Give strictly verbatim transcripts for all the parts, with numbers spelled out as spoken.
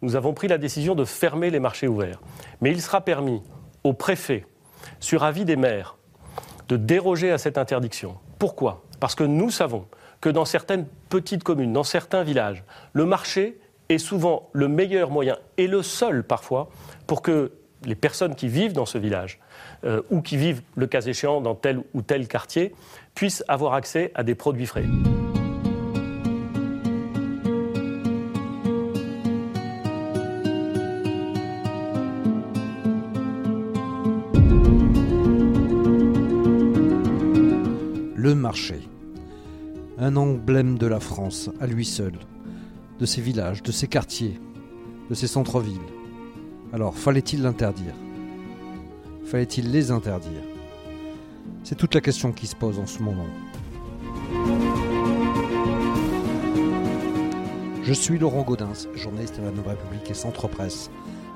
Nous avons pris la décision de fermer les marchés ouverts. Mais il sera permis aux préfets, sur avis des maires, de déroger à cette interdiction. Pourquoi ? Parce que nous savons que dans certaines petites communes, dans certains villages, le marché est souvent le meilleur moyen, et le seul parfois, pour que les personnes qui vivent dans ce village, euh, ou qui vivent, le cas échéant, dans tel ou tel quartier, puissent avoir accès à des produits frais. Le marché, un emblème de la France à lui seul, de ses villages, de ses quartiers, de ses centres-villes. Alors, fallait-il l'interdire ? Fallait-il les interdire ? C'est toute la question qui se pose en ce moment. Je suis Laurent Gaudin, journaliste à la Nouvelle République et Centre Presse.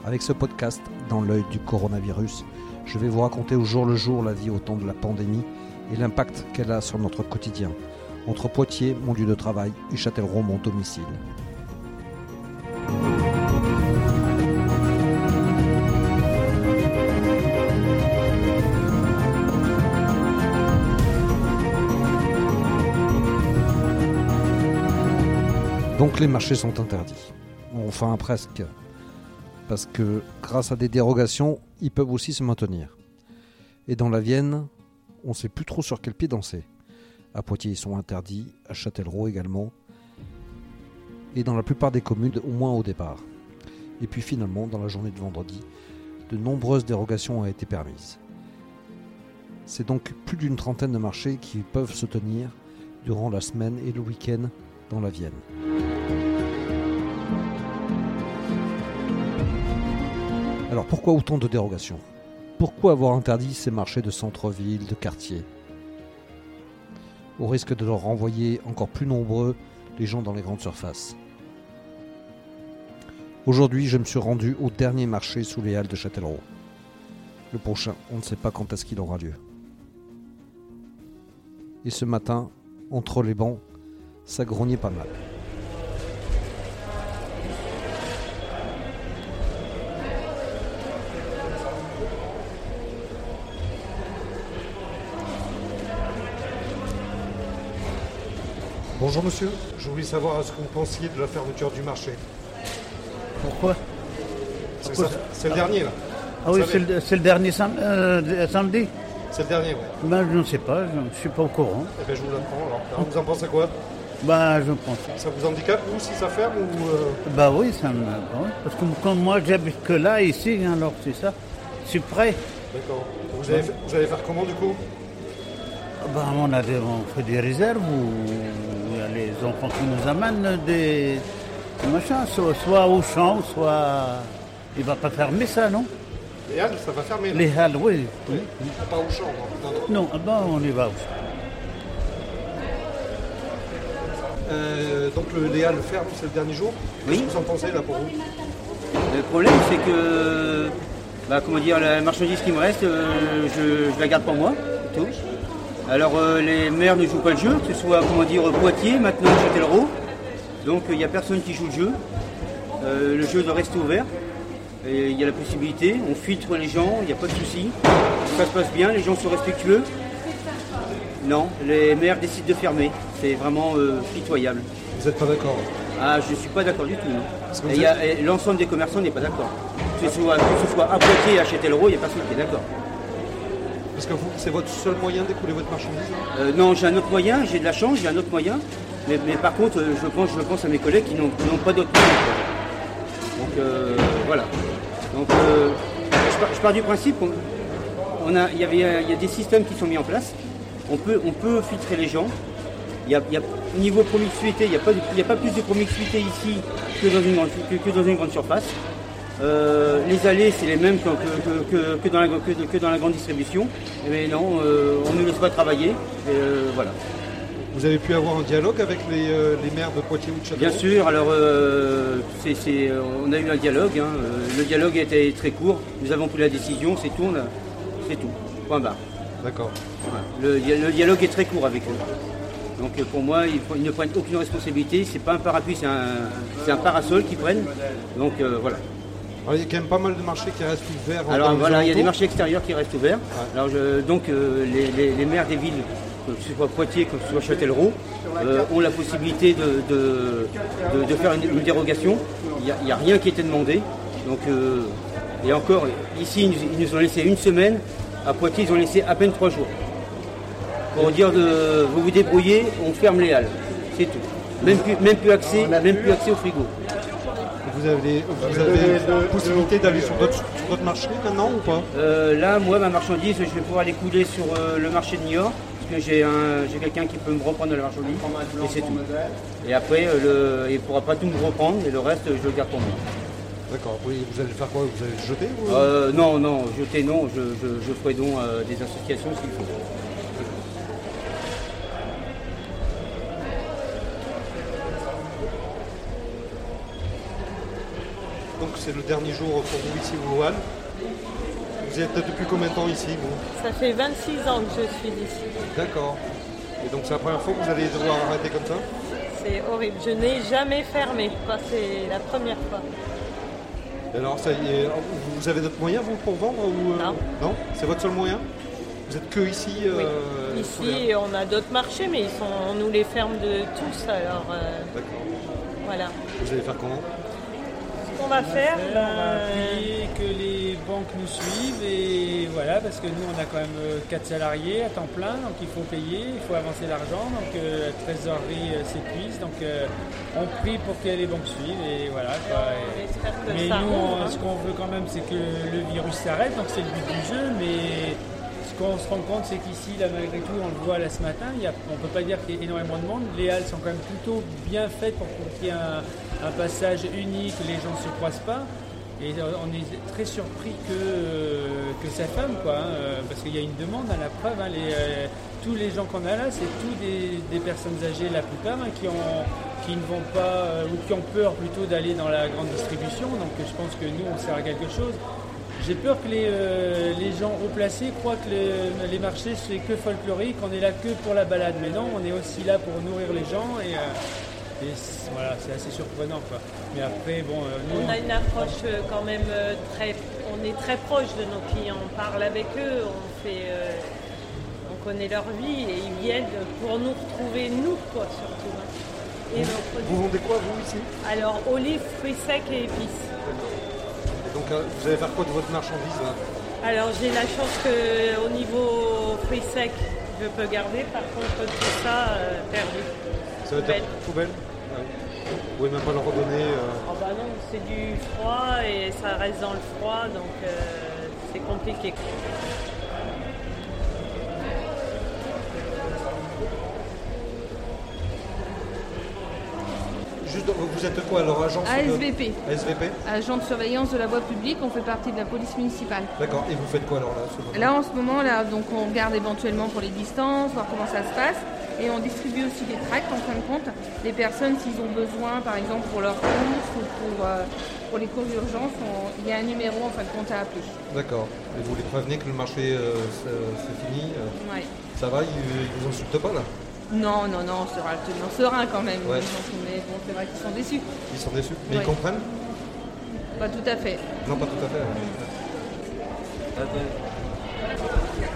Avec ce podcast, dans l'œil du coronavirus, je vais vous raconter au jour le jour la vie au temps de la pandémie et l'impact qu'elle a sur notre quotidien, entre Poitiers, mon lieu de travail, et Châtellerault, mon domicile. Donc les marchés sont interdits, enfin presque, parce que grâce à des dérogations, ils peuvent aussi se maintenir. Et dans la Vienne, on ne sait plus trop sur quel pied danser. À Poitiers, ils sont interdits, à Châtellerault également, et dans la plupart des communes, au moins au départ. Et puis finalement, dans la journée de vendredi, de nombreuses dérogations ont été permises. C'est donc plus d'une trentaine de marchés qui peuvent se tenir durant la semaine et le week-end dans la Vienne. Alors pourquoi autant de dérogations ? Pourquoi avoir interdit ces marchés de centre-ville, de quartier ? Au risque de leur renvoyer encore plus nombreux les gens dans les grandes surfaces. Aujourd'hui, je me suis rendu au dernier marché sous les halles de Châtellerault. Le prochain, on ne sait pas quand est-ce qu'il aura lieu. Et ce matin, entre les bancs, ça grognait pas mal. Bonjour monsieur, je voulais savoir à ce que vous pensiez de la fermeture du marché. Pourquoi ? C'est, ça, c'est le dernier là. Ah oui, c'est le, c'est le dernier sam- euh, samedi ? C'est le dernier, oui. Ben, je ne sais pas, je ne suis pas au courant. Eh bien je vous l'apprends alors. alors. Vous en pensez quoi ? Ben je pense. Ça vous handicape vous si ça ferme ou euh... Ben oui, ça me... Parce que quand moi j'habite que là, ici, alors c'est ça. Je suis prêt. D'accord. Vous allez, vous allez faire comment du coup ? Ben on a des, on fait des réserves ou... les enfants qui nous amènent des, des machins, soit, soit au champ, soit... Il ne va pas fermer ça, non ? Les halles, ça va fermer. Les halles, oui. oui. oui. Pas au champ, non ? Non, ben on y va au champ. Euh, donc le, les halles ferment, c'est le dernier jour ? Oui. Qu'est-ce que vous en pensez, là, pour vous ? Le problème, c'est que... Bah, comment dire, la marchandise qui me reste, euh, je, je la garde pour moi, et tout. Alors euh, les maires ne jouent pas le jeu, que ce soit comment dire Poitiers, maintenant Châtellerault, donc il euh, n'y a personne qui joue le jeu, euh, le jeu doit rester ouvert, et il y a la possibilité, on filtre les gens, il n'y a pas de souci, ça se passe bien, les gens sont respectueux. Non, les maires décident de fermer, c'est vraiment euh, pitoyable. Vous n'êtes pas d'accord ? Ah, je ne suis pas d'accord du tout, non. Et y a, et l'ensemble des commerçants n'est pas d'accord, que ce soit, que ce soit à Poitiers et à Châtellerault, il n'y a personne qui est d'accord. Parce que vous, c'est votre seul moyen d'écouler votre marchandise ? euh, Non, j'ai un autre moyen, j'ai de la chance, j'ai un autre moyen. Mais, mais par contre, je pense, je pense à mes collègues qui n'ont, qui n'ont pas d'autre moyen. Donc euh, voilà. Donc euh, je, pars, je pars du principe, on, on a, il y avait, il y a des systèmes qui sont mis en place. On peut, on peut filtrer les gens. Il y a, il y a, niveau promiscuité, il n'y a, a pas plus de promiscuité ici que dans une grande, que, que dans une grande surface. Euh, les allées, c'est les mêmes que, que, que, que, dans, la, que, que dans la grande distribution. Mais non, euh, on ne nous laisse pas travailler. Et euh, voilà. Vous avez pu avoir un dialogue avec les, euh, les maires de Poitiers ou de Châtellerault ? Bien sûr. Alors, euh, c'est, c'est, on a eu un dialogue. Hein. Le dialogue était très court. Nous avons pris la décision. C'est tout. On a, c'est tout. Point barre. D'accord. Ouais. Le, le dialogue est très court avec eux. Donc pour moi, ils, ils ne prennent aucune responsabilité. C'est pas un parapluie, c'est un, c'est un parasol qu'ils prennent. Donc euh, voilà. Alors, il y a quand même pas mal de marchés qui restent ouverts. Alors voilà, il y a des marchés extérieurs qui restent ouverts. Ouais. Alors je, donc euh, les, les, les maires des villes, que ce soit Poitiers, que ce soit Châtellerault, euh, ont la possibilité de, de, de, de faire une, une dérogation. Il n'y a, a rien qui était demandé. Donc euh, et encore, ici ils nous ont laissé une semaine. À Poitiers, ils ont laissé à peine trois jours. Pour dire de vous vous débrouillez, on ferme les halles. C'est tout. Même plus, même plus accès, même plus accès au frigo. Vous avez, vous avez la possibilité d'aller sur d'autres, sur d'autres marchés maintenant ou pas ? euh, Là, moi, ma marchandise, je vais pouvoir aller couler sur euh, le marché de Niort, parce que j'ai, un, j'ai quelqu'un qui peut me reprendre la marchandise, et c'est tout. Et après, euh, le, il ne pourra pas tout me reprendre, et le reste, je le garde pour moi. D'accord. Oui, vous allez faire quoi ? Vous allez le jeter ou... euh, Non, non, jeter, non. Je, je, je ferai donc euh, des associations s'il faut. C'est le dernier jour pour vous ici au Halles. Vous êtes depuis combien de temps ici vous ? Ça fait vingt-six ans que je suis ici. D'accord. Et donc c'est la première fois que vous allez devoir arrêter comme ça ? C'est horrible. Je n'ai jamais fermé. Enfin, c'est la première fois. Et alors ça y est, vous avez d'autres moyens vous pour vendre ou euh... Non. Non ? C'est votre seul moyen ? Vous êtes que ici euh... oui. Ici les... on a d'autres marchés mais ils sont... on nous les ferme de tous alors. Euh... D'accord. Voilà. Vous allez faire comment ? On va faire, on va appuyer que les banques nous suivent et voilà parce que nous on a quand même quatre salariés à temps plein donc il faut payer, il faut avancer l'argent donc euh, la trésorerie euh, s'épuise donc euh, on prie pour que les banques suivent et voilà quoi, et... Que mais nous on, ce qu'on veut quand même c'est que le virus s'arrête donc c'est le but du jeu mais ce qu'on se rend compte c'est qu'ici là malgré tout on le voit là ce matin, il y a, on peut pas dire qu'il y a énormément de monde, les halles sont quand même plutôt bien faites pour qu'il y ait un un passage unique, les gens ne se croisent pas. Et on est très surpris que, euh, que ça ferme, quoi, hein, parce qu'il y a une demande à la preuve. Hein, les, euh, tous les gens qu'on a là, c'est tous des, des personnes âgées, la plupart, hein, qui, ont, qui ne vont pas, ou qui ont peur plutôt d'aller dans la grande distribution. Donc je pense que nous, on sert à quelque chose. J'ai peur que les, euh, les gens haut placés croient que le, les marchés, c'est que folklorique, on est là que pour la balade. Mais non, on est aussi là pour nourrir les gens et... Euh, Et c'est, voilà, c'est assez surprenant quoi. Mais après, bon, euh, nous, on a une approche euh, quand même euh, très, on est très proche de nos clients, on parle avec eux, on fait, euh, on connaît leur vie et ils viennent pour nous retrouver nous quoi surtout. Hein. Et vous, vous vendez quoi vous ici ? Alors olives, fruits secs et épices. Et donc euh, vous allez faire quoi de votre marchandise là ? Alors j'ai la chance que au niveau fruits secs, je peux garder, par contre tout ça euh, perdu. Ça veut dire poubelle ? Ouais. Vous pouvez même pas leur redonner. Euh... Oh bah non, c'est du froid et ça reste dans le froid, donc euh, c'est compliqué. Juste, vous êtes quoi alors, agent A S V P. De... A S V P ? Agent de surveillance de la voie publique, on fait partie de la police municipale. D'accord, et vous faites quoi alors là ce moment ? Là en ce moment, là, donc on regarde éventuellement pour les distances, voir comment ça se passe. Et on distribue aussi des tracts en fin de compte, les personnes s'ils ont besoin, par exemple pour leurs courses ou pour, euh, pour les cours d'urgence, on... il y a un numéro en fin de compte à appeler. D'accord. Et vous les prévenez que le marché euh, c'est fini euh... Oui. Ça va, ils ne vous insultent pas là ? Non, non, non, on sera tenant serein quand même. Ouais. Mais bon, c'est vrai qu'ils sont déçus. Ils sont déçus ? Mais ouais. Ils comprennent ? Pas tout à fait. Non, pas tout à fait. Hein. Attends.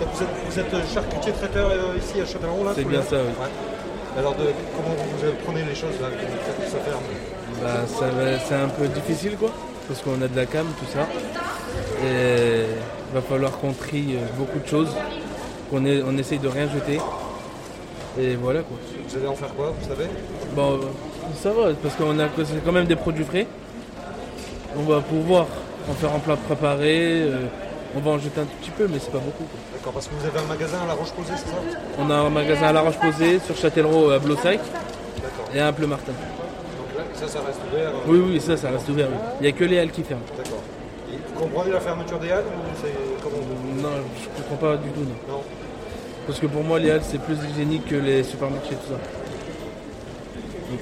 Donc vous êtes, vous êtes charcutier traiteur euh, ici à Châtellerault là ? C'est bien ça, oui. Ouais. Alors de, comment vous prenez les choses là que ça ferme ? Bah, ça va, c'est un peu difficile quoi, parce qu'on a de la cam, tout ça. Et il va falloir qu'on trie beaucoup de choses, qu'on ait, on essaye de rien jeter. Et voilà quoi. Vous allez en faire quoi, vous savez ? Bon, ça va, parce qu'on a c'est quand même des produits frais. On va pouvoir en faire un plat préparé. Euh, On va en jeter un tout petit peu, mais c'est pas beaucoup. Quoi. D'accord, parce que vous avez un magasin à La Roche-Posay, c'est ça ? On a un magasin à La Roche-Posay, sur Châtellerault, à Blossac. D'accord. Et à Pleumartin. Donc là, ça, ça reste ouvert euh... Oui, oui, ça, ça reste ouvert. Oui. Il n'y a que les halles qui ferment. D'accord. Et vous comprenez la fermeture des halles ou c'est comment vous... Non, je ne comprends pas du tout, non. Non. Parce que pour moi, les halles, c'est plus hygiénique que les supermarchés, tout ça. Donc,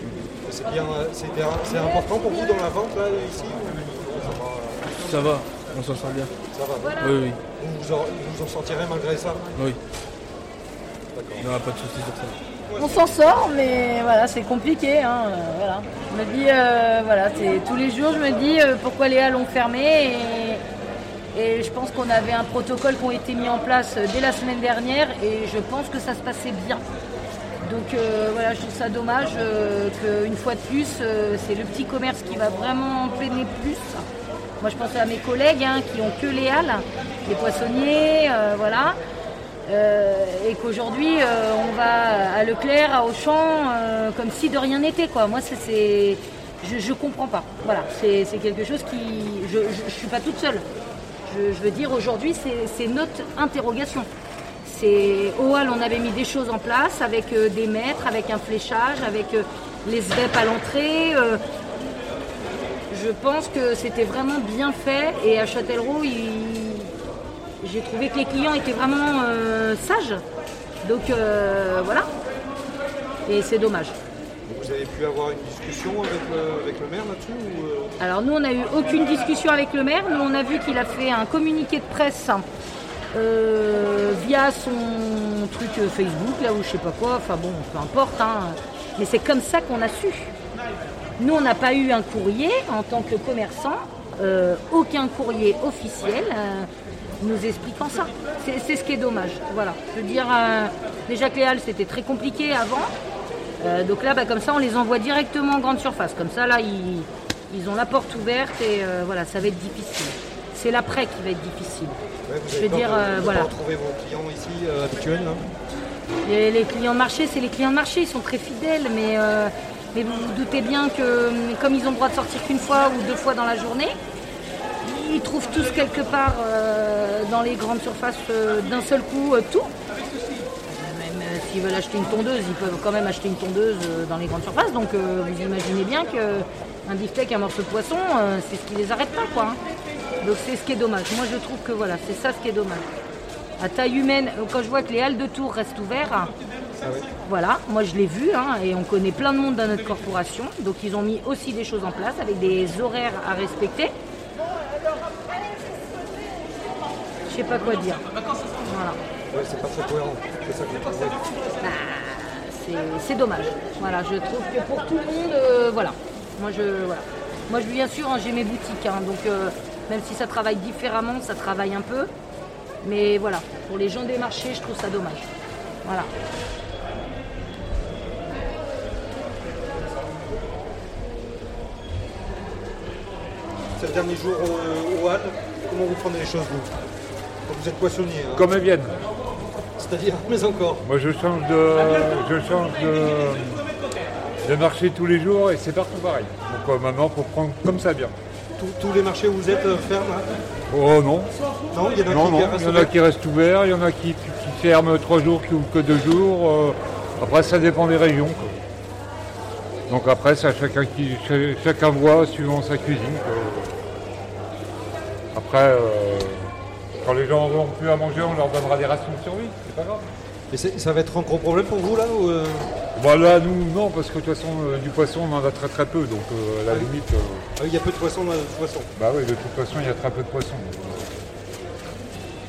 c'est bien, c'est, c'est important pour vous dans la vente, là, ici ou... Ça va. On s'en sort bien. Ça va voilà. Oui, oui. Vous vous en, vous en sortirez malgré ça ? Oui. D'accord. Il n'y aura pas de soucis sur ça. on s'en sort, mais voilà, c'est compliqué. Hein, euh, voilà. Je me dis, euh, voilà, c'est, tous les jours, je me dis euh, pourquoi les halles ont fermé. Et, et je pense qu'on avait un protocole qui a été mis en place dès la semaine dernière et je pense que ça se passait bien. Donc euh, voilà, je trouve ça dommage euh, qu'une fois de plus, euh, c'est le petit commerce qui va vraiment peiner plus. Moi, je pense à mes collègues hein, qui ont que les halles, les poissonniers, euh, voilà. Euh, et qu'aujourd'hui, euh, on va à Leclerc, à Auchan, euh, comme si de rien n'était, quoi. Moi, c'est, c'est... je, je comprends pas. Voilà, c'est, c'est quelque chose qui... Je, je, je suis pas toute seule. Je, je veux dire, aujourd'hui, c'est, c'est notre interrogation. C'est... Au hall, on avait mis des choses en place avec euh, des mètres, avec un fléchage, avec euh, les S V E P à l'entrée... Euh... Je pense que c'était vraiment bien fait et à Châtellerault, il... j'ai trouvé que les clients étaient vraiment euh, sages. Donc euh, voilà, et c'est dommage. Vous avez pu avoir une discussion avec le, avec le maire là-dessus ou... Alors nous, on n'a eu aucune discussion avec le maire. Nous, on a vu qu'il a fait un communiqué de presse euh, via son truc Facebook, là où je sais pas quoi, enfin bon, peu importe, hein. Mais c'est comme ça qu'on a su. Nous, on n'a pas eu un courrier en tant que commerçant, euh, aucun courrier officiel euh, nous expliquant ça. C'est, c'est ce qui est dommage. Voilà. Je veux dire, euh, déjà que les halles, c'était très compliqué avant. Euh, donc là, bah, comme ça, on les envoie directement en grande surface. Comme ça, là, ils, ils ont la porte ouverte et euh, voilà, ça va être difficile. C'est l'après qui va être difficile. Ouais, vous Je veux dire, euh, voilà. Vous retrouvez vos clients ici euh, habituels hein. les, les clients de marché, c'est les clients de marché. Ils sont très fidèles, mais... Euh, Mais vous vous doutez bien que, comme ils ont le droit de sortir qu'une fois ou deux fois dans la journée, ils trouvent tous quelque part euh, dans les grandes surfaces euh, d'un seul coup euh, tout. Même euh, s'ils veulent acheter une tondeuse, ils peuvent quand même acheter une tondeuse euh, dans les grandes surfaces. Donc euh, vous imaginez bien qu'un beefsteak, un morceau de poisson, euh, c'est ce qui les arrête pas, quoi. Hein. Donc c'est ce qui est dommage. Moi je trouve que voilà, c'est ça ce qui est dommage. À taille humaine, quand je vois que les halles de Tours restent ouvertes, ah oui. Voilà, moi je l'ai vu hein, et on connaît plein de monde dans notre corporation, donc ils ont mis aussi des choses en place avec des horaires à respecter. Je sais pas quoi dire. Voilà. Ouais, c'est pas très cohérent. C'est ça que je trouve. Bah, c'est, c'est dommage. Voilà, je trouve que pour tout le monde, euh, voilà. Moi je, voilà. Moi je bien sûr hein, j'ai mes boutiques, hein, donc euh, même si ça travaille différemment, ça travaille un peu. Mais voilà, pour les gens des marchés, je trouve ça dommage. Voilà. C'est le dernier jour au, au hall. Comment vous prenez les choses, vous ? Vous êtes poissonnier. Hein. Comme à Vienne. C'est-à-dire, mais encore. Moi, je change de, je change de, de marché tous les jours et c'est partout pareil. Donc maintenant, il faut prendre comme ça bien. Tous les marchés où vous êtes euh, ferment hein. Oh non. Non, il y en a, non, qui, non. Restent il y en a qui restent ouverts, il y en a qui, qui, qui ferment trois jours, qui ouvrent que deux jours. Euh, après, ça dépend des régions. Quoi. Donc après, ça, chacun, qui, ch- chacun voit suivant sa cuisine. Quoi. Après, euh, quand les gens n'auront plus à manger, on leur donnera des rations de survie. C'est pas grave. Et c'est, ça va être un gros problème pour vous là ou euh... bah là, nous, non, parce que de toute façon, euh, du poisson, on en a très très peu, donc euh, à la oui. limite... Euh... Ah oui, il y a peu de poisson, là, de toute façon. Bah oui, de toute façon, il y a très peu de poisson.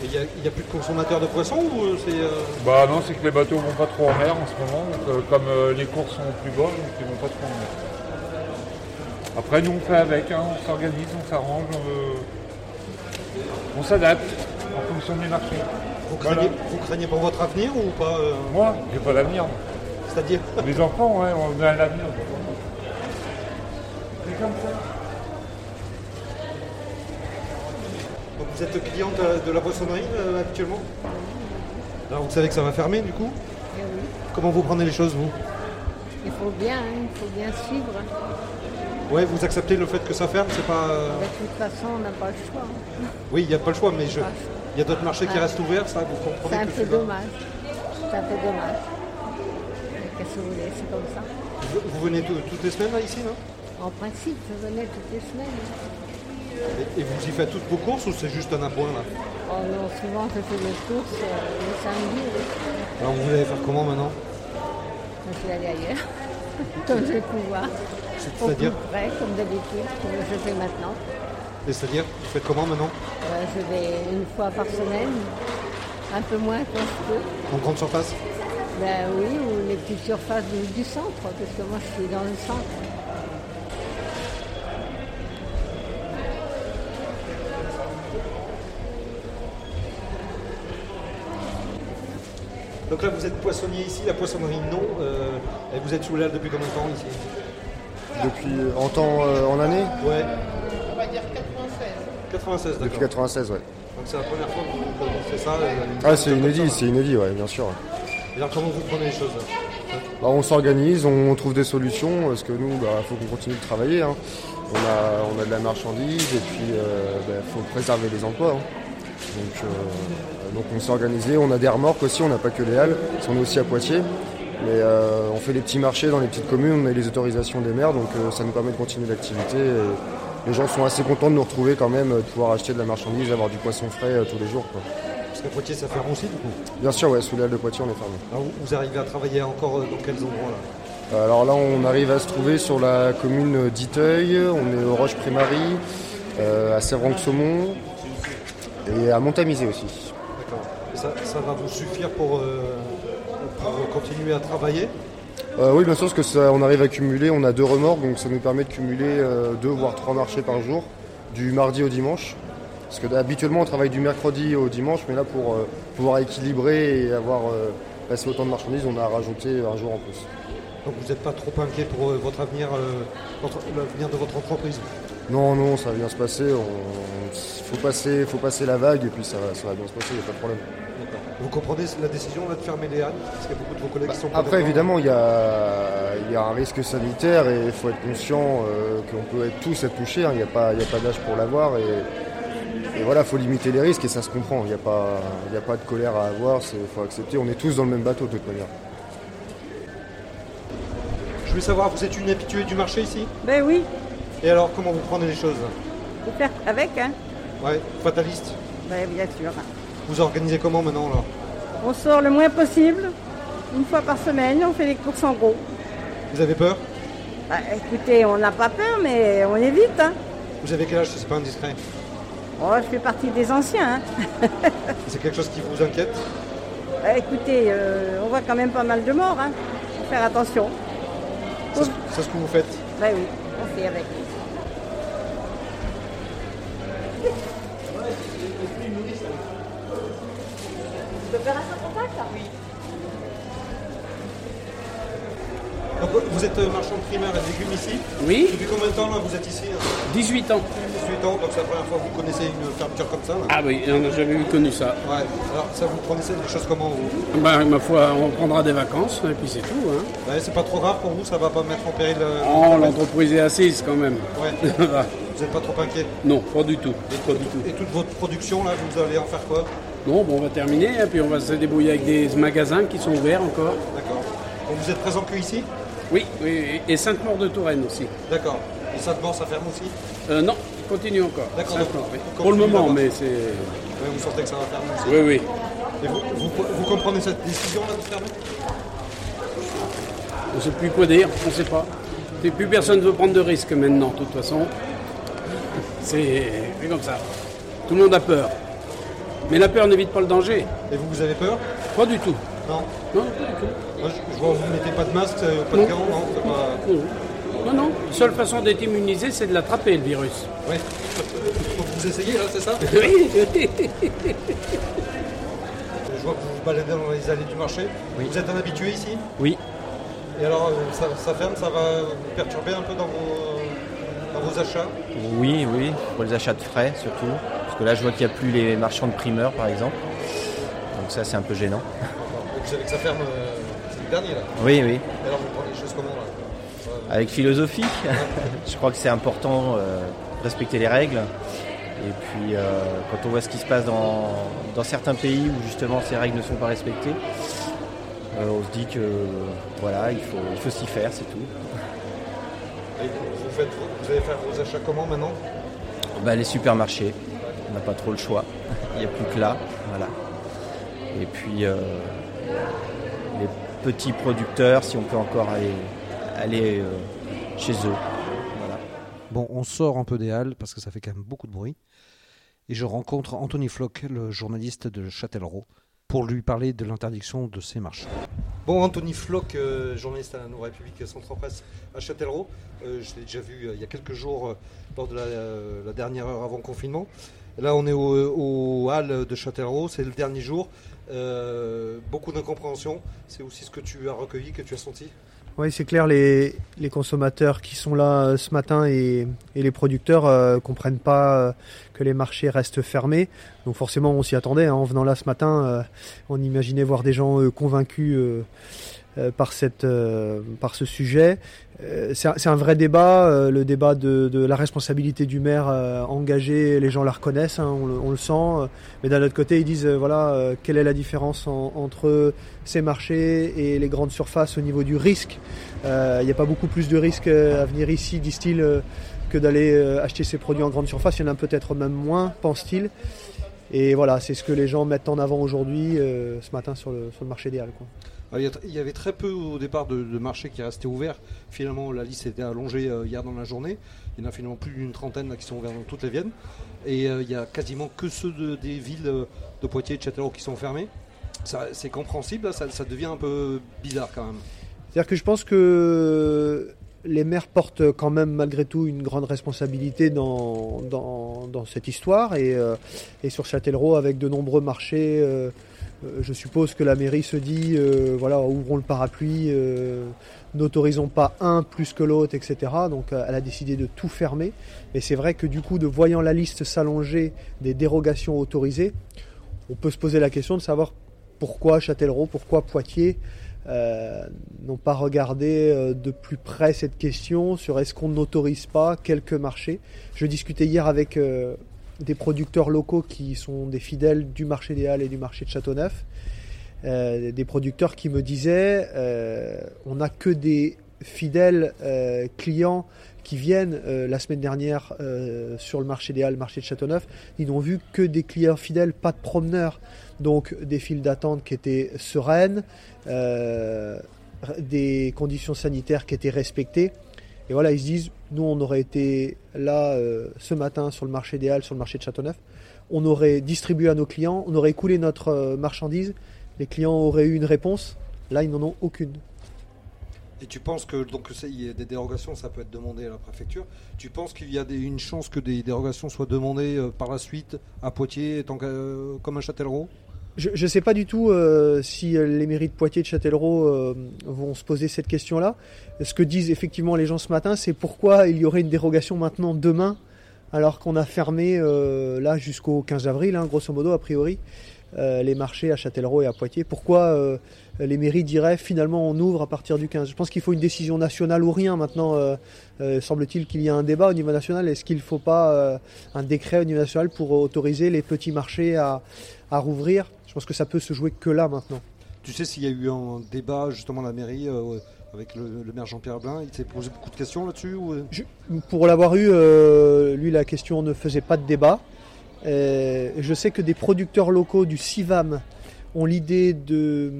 Il n'y a, a plus de consommateurs de poisson ou c'est... Euh... Bah non, c'est que les bateaux vont pas trop en mer en ce moment, donc, euh, comme euh, les cours sont plus bas, donc ils vont pas trop en mer. Après, nous, on fait avec, hein, on s'organise, on s'arrange, on, euh... on s'adapte en fonction des marchés. Vous craignez, voilà. Vous craignez pour votre avenir ou pas euh... Moi, j'ai pas l'avenir. C'est-à-dire les enfants, ouais, on a l'avenir. C'est comme ça. Donc vous êtes cliente de la poissonnerie euh, actuellement. Alors vous savez que ça va fermer du coup eh oui. Comment vous prenez les choses vous? Il faut bien, hein, il faut bien suivre. Hein. Ouais, vous acceptez le fait que ça ferme, c'est pas. Euh... De toute façon, on n'a pas le choix. Hein. Oui, il n'y a pas le choix, mais je... il y a d'autres marchés ah, qui restent ouverts, ça, vous comprenez. C'est un peu dommage. C'est un peu dommage. Qu'est-ce que vous voulez, c'est comme ça. Vous, vous venez tout, toutes les semaines là, ici, non? En principe, je venais toutes les semaines. Et, et vous y faites toutes vos courses ou c'est juste un appoint là? Oh non, souvent je fais les courses euh, le samedi. Et... Alors vous allez faire comment maintenant? Je vais aller ailleurs, comme je vais pouvoir. C'est, c'est-à-dire vrai, comme d'habitude, comme je fais maintenant. Et c'est-à-dire, vous faites comment maintenant? euh, Je vais une fois par semaine, un peu moins quand je peux. En grande surface? Ben oui, ou les petites surfaces du, du centre, parce que moi je suis dans le centre. Donc là vous êtes poissonnier ici, la poissonnerie non, euh, vous êtes sous l'aile depuis combien de temps ici? Depuis, euh, en temps, euh, en année? Ouais. On va dire quatre-vingt-seize. quatre-vingt-seize, d'accord. Depuis quatre-vingt-seize, ouais. Donc c'est la première fois que vous faites ça? euh, Ah c'est inédit, c'est inédit, ouais, bien sûr. Et alors comment vous prenez les choses? Bah, on s'organise, on trouve des solutions, parce que nous, il bah, faut qu'on continue de travailler, hein. On a, on a de la marchandise et puis il euh, bah, faut préserver les emplois, hein. Donc, euh, donc on s'est organisé, on a des remorques aussi, on n'a pas que les halles, on est aussi à Poitiers. Mais euh, on fait les petits marchés dans les petites communes, on a les autorisations des maires, donc euh, ça nous permet de continuer l'activité. Et les gens sont assez contents de nous retrouver quand même, de pouvoir acheter de la marchandise, d'avoir du poisson frais euh, tous les jours, quoi. Parce qu'à Poitiers ça ferme aussi du coup? Bien sûr, ouais, sous les halles de Poitiers on est fermé. Alors, vous arrivez à travailler encore dans quels endroits là? Alors là on arrive à se trouver sur la commune d'Iteuil, on est aux Roches-Prémarie, euh, à Sèvres-Anxaumont. Et à Montamisé aussi. D'accord. Et ça, ça va vous suffire pour, euh, pour continuer à travailler? euh, Oui, bien sûr, parce que ça, on arrive à cumuler. On a deux remorques, donc ça nous permet de cumuler euh, deux voire trois marchés par jour, du mardi au dimanche. Parce que habituellement, on travaille du mercredi au dimanche, mais là, pour euh, pouvoir équilibrer et avoir euh, passé autant de marchandises, on a rajouté un jour en plus. Donc, vous n'êtes pas trop inquiet pour euh, votre avenir, euh, votre, l'avenir de votre entreprise? Non, non, ça va bien se passer. Il faut passer, faut passer la vague et puis ça, ça va bien se passer, il n'y a pas de problème. D'accord. Vous comprenez la décision là, de fermer les halles? Parce qu'il y a beaucoup de vos collègues bah, qui sont... Après, évidemment, il y a, y a un risque sanitaire et il faut être conscient euh, qu'on peut être tous être touchés. Il hein, n'y a pas, pas d'âge pour l'avoir. Et, et voilà, il faut limiter les risques et ça se comprend. Il n'y a, a pas de colère à avoir, il faut accepter. On est tous dans le même bateau de toute manière. Je voulais savoir, vous êtes une habituée du marché ici? Ben oui. Et alors, comment vous prenez les choses? Vous faire avec, hein? Ouais, fataliste. Ouais, bien sûr. Vous organisez comment maintenant, là? On sort le moins possible, une fois par semaine, on fait les courses en gros. Vous avez peur? Bah, écoutez, on n'a pas peur, mais on évite, hein. Vous avez quel âge, si c'est pas indiscret? Oh, je fais partie des anciens, hein. C'est quelque chose qui vous inquiète? Bah, écoutez, euh, on voit quand même pas mal de morts, hein. Faut faire attention. C'est ce, c'est ce que vous faites? Bah oui, on fait avec. Donc, vous êtes marchand de primaire et légumes ici? Oui. Depuis combien de temps là, vous êtes ici là? dix-huit ans. dix-huit ans, donc c'est la première fois que vous connaissez une fermeture comme ça là. Ah oui, on n'a jamais connu ça. Ouais. Alors ça, vous prenez des choses comment vous? Bah, ma foi, on prendra des vacances et puis c'est tout. Hein. Ouais, c'est pas trop grave pour vous, ça va pas mettre en péril... Euh, oh, l'entreprise est assise quand même. Ouais. Vous n'êtes pas trop inquiet? Non, pas du tout. Et, pas tout, du tout. Et toute votre production là, vous allez en faire quoi? Non, bon, on va terminer, hein, puis on va se débrouiller avec des magasins qui sont ouverts encore. D'accord. Donc vous êtes présent que ici? Oui, oui, et Sainte-Maure-de-Touraine aussi. D'accord. Et Sainte-Maure, ça ferme aussi? euh, Non, il continue encore. D'accord. Oui. Pour le moment, mais c'est... Oui, vous sentez que ça va fermer aussi? Oui, oui. Et vous, vous, vous comprenez cette décision là de fermer? On ne sait plus quoi dire, on ne sait pas. Et plus personne ne veut prendre de risques maintenant, de toute façon. C'est... c'est comme ça. Tout le monde a peur. Mais la peur n'évite pas le danger. Et vous, vous avez peur? Pas du tout. Non. Non, pas du tout. Moi, je, je vois que vous ne mettez pas de masque, pas non. de gants, non pas... Non, non. La seule façon d'être immunisé, c'est de l'attraper, le virus. Oui. Donc vous essayez, là, c'est ça? Oui. Je vois que vous vous baladez dans les allées du marché. Oui. Vous êtes un habitué ici? Oui. Et alors, ça, ça ferme, ça va vous perturber un peu dans vos, dans vos achats? Oui, oui. Pour les achats de frais, surtout. Parce que là, je vois qu'il n'y a plus les marchands de primeurs, par exemple. Donc ça, c'est un peu gênant. Et vous savez que ça ferme, euh, c'est le dernier, là? Oui, oui. Et alors, vous prenez les choses comment, là? Ouais. Avec philosophie. Ouais. Je crois que c'est important de euh, respecter les règles. Et puis, euh, quand on voit ce qui se passe dans, dans certains pays où, justement, ces règles ne sont pas respectées, euh, on se dit que, euh, voilà, il faut, il faut s'y faire, c'est tout. Et vous, faites, vous allez faire vos achats comment, maintenant? Bah, les supermarchés. On n'a pas trop le choix, il n'y a plus que là, voilà. Et puis euh, les petits producteurs, si on peut encore aller, aller euh, chez eux, voilà. Bon, on sort un peu des halles parce que ça fait quand même beaucoup de bruit. Et je rencontre Anthony Floch, le journaliste de Châtellerault, pour lui parler de l'interdiction de ces marchands. Bon, Anthony Floch, euh, journaliste à la Nouvelle République, Centre Presse à Châtellerault. Euh, je l'ai déjà vu euh, il y a quelques jours euh, lors de la, euh, la dernière heure avant confinement. Là, on est au, au hall de Châtellerault, c'est le dernier jour. Euh, beaucoup d'incompréhension, c'est aussi ce que tu as recueilli, que tu as senti? Oui, c'est clair, les, les consommateurs qui sont là euh, ce matin et, et les producteurs euh, comprennent pas euh, que les marchés restent fermés. Donc forcément, on s'y attendait, hein. En venant là ce matin, euh, on imaginait voir des gens euh, convaincus euh, euh, par, cette, euh, par ce sujet. Euh, c'est, c'est un vrai débat, euh, le débat de, de la responsabilité du maire euh, engagé. Les gens la reconnaissent, hein, on, le, on le sent. Euh, mais d'un autre côté, ils disent euh, voilà, euh, quelle est la différence en, entre ces marchés et les grandes surfaces au niveau du risque. Il euh, n'y a pas beaucoup plus de risques à venir ici, disent-ils, euh, que d'aller euh, acheter ces produits en grande surface. Il y en a peut-être même moins, pensent-ils. Et voilà, c'est ce que les gens mettent en avant aujourd'hui, euh, ce matin, sur le, sur le marché des Halles, quoi. Il y avait très peu au départ de, de marchés qui restaient ouverts. Finalement, la liste était allongée hier dans la journée. Il y en a finalement plus d'une trentaine là, qui sont ouverts dans toutes les Viennes. Et euh, il n'y a quasiment que ceux de, des villes de Poitiers et de Châtellerault qui sont fermés. Ça, c'est compréhensible, là, ça, ça devient un peu bizarre quand même. C'est-à-dire que je pense que les maires portent quand même malgré tout une grande responsabilité dans, dans, dans cette histoire. Et, euh, et sur Châtellerault, avec de nombreux marchés... Euh, Je suppose que la mairie se dit, euh, voilà, ouvrons le parapluie, euh, n'autorisons pas un plus que l'autre, et cetera. Donc elle a décidé de tout fermer. Mais c'est vrai que du coup, de voyant la liste s'allonger des dérogations autorisées, on peut se poser la question de savoir pourquoi Châtellerault, pourquoi Poitiers euh, n'ont pas regardé de plus près cette question sur est-ce qu'on n'autorise pas quelques marchés. Je discutais hier avec... Euh, des producteurs locaux qui sont des fidèles du marché des Halles et du marché de Châteauneuf, euh, des producteurs qui me disaient euh, on n'a que des fidèles euh, clients qui viennent. Euh, la semaine dernière euh, sur le marché des Halles, le marché de Châteauneuf, ils n'ont vu que des clients fidèles, pas de promeneurs, donc des files d'attente qui étaient sereines, euh, des conditions sanitaires qui étaient respectées. Et voilà, ils se disent, nous on aurait été là euh, ce matin sur le marché des Halles, sur le marché de Châteauneuf, on aurait distribué à nos clients, on aurait écoulé notre euh, marchandise, les clients auraient eu une réponse, là ils n'en ont aucune. Et tu penses que, donc il y a des dérogations, ça peut être demandé à la préfecture, tu penses qu'il y a des, une chance que des dérogations soient demandées euh, par la suite à Poitiers, tant que, euh, comme à Châtellerault ? Je ne sais pas du tout euh, si les mairies de Poitiers et de Châtellerault euh, vont se poser cette question-là. Ce que disent effectivement les gens ce matin, c'est pourquoi il y aurait une dérogation maintenant demain, alors qu'on a fermé euh, là jusqu'au quinze avril, hein, grosso modo, a priori, euh, les marchés à Châtellerault et à Poitiers. Pourquoi euh, les mairies diraient finalement on ouvre à partir du quinze? Je pense qu'il faut une décision nationale ou rien maintenant. Euh, euh, semble-t-il qu'il y a un débat au niveau national. Est-ce qu'il ne faut pas euh, un décret au niveau national pour autoriser les petits marchés à, à rouvrir? Je pense que ça peut se jouer que là maintenant. Tu sais s'il y a eu un débat justement à la mairie euh, avec le, le maire Jean-Pierre Blain, il s'est posé beaucoup de questions là-dessus ou... Je, pour l'avoir eu, euh, lui la question ne faisait pas de débat. Euh, je sais que des producteurs locaux du C I V A M ont l'idée de,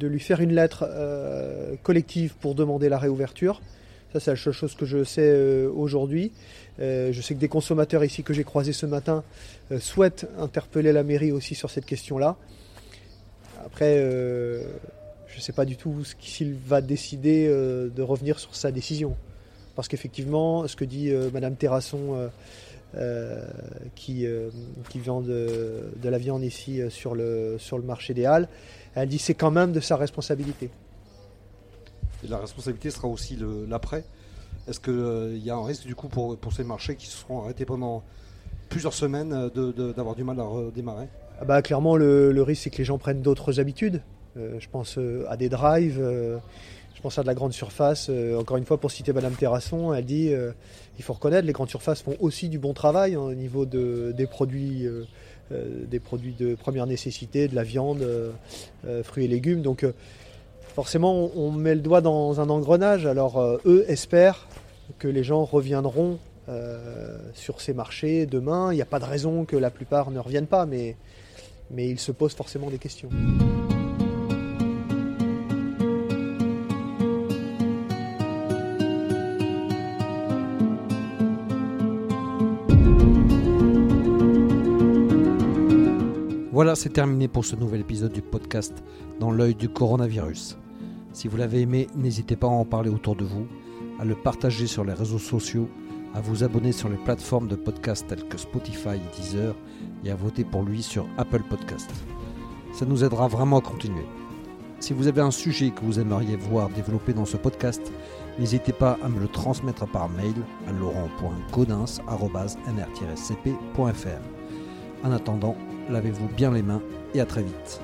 de lui faire une lettre euh, collective pour demander la réouverture. Ça, c'est la seule chose que je sais euh, aujourd'hui. Euh, je sais que des consommateurs ici que j'ai croisés ce matin euh, souhaitent interpeller la mairie aussi sur cette question-là. Après, euh, je ne sais pas du tout ce qu'il va décider euh, de revenir sur sa décision. Parce qu'effectivement, ce que dit euh, Mme Terrasson, euh, euh, qui, euh, qui vend de, de la viande ici euh, sur, le, sur le marché des Halles, elle dit que c'est quand même de sa responsabilité. Et la responsabilité sera aussi le, l'après. Est-ce qu'il euh, y a un risque du coup pour, pour ces marchés qui seront arrêtés pendant plusieurs semaines de, de, d'avoir du mal à redémarrer? Ah bah, clairement, le, le risque, c'est que les gens prennent d'autres habitudes. Euh, je pense euh, à des drives, euh, je pense à de la grande surface. Euh, encore une fois, pour citer Mme Terrasson, elle dit euh, il faut reconnaître, les grandes surfaces font aussi du bon travail, hein, au niveau de, des produits, euh, euh, des produits de première nécessité, de la viande, euh, euh, fruits et légumes. Donc, euh, forcément, on, on met le doigt dans un engrenage. Alors, euh, eux espèrent que les gens reviendront euh, sur ces marchés demain. Il n'y a pas de raison que la plupart ne reviennent pas, mais... mais il se pose forcément des questions. Voilà, c'est terminé pour ce nouvel épisode du podcast Dans l'œil du coronavirus. Si vous l'avez aimé, n'hésitez pas à en parler autour de vous, à le partager sur les réseaux sociaux, à vous abonner sur les plateformes de podcasts telles que Spotify et Deezer et à voter pour lui sur Apple Podcasts. Ça nous aidera vraiment à continuer. Si vous avez un sujet que vous aimeriez voir développé dans ce podcast, n'hésitez pas à me le transmettre par mail à laurent point gaudens arobase n r tiret c p point f r. En attendant, lavez-vous bien les mains et à très vite.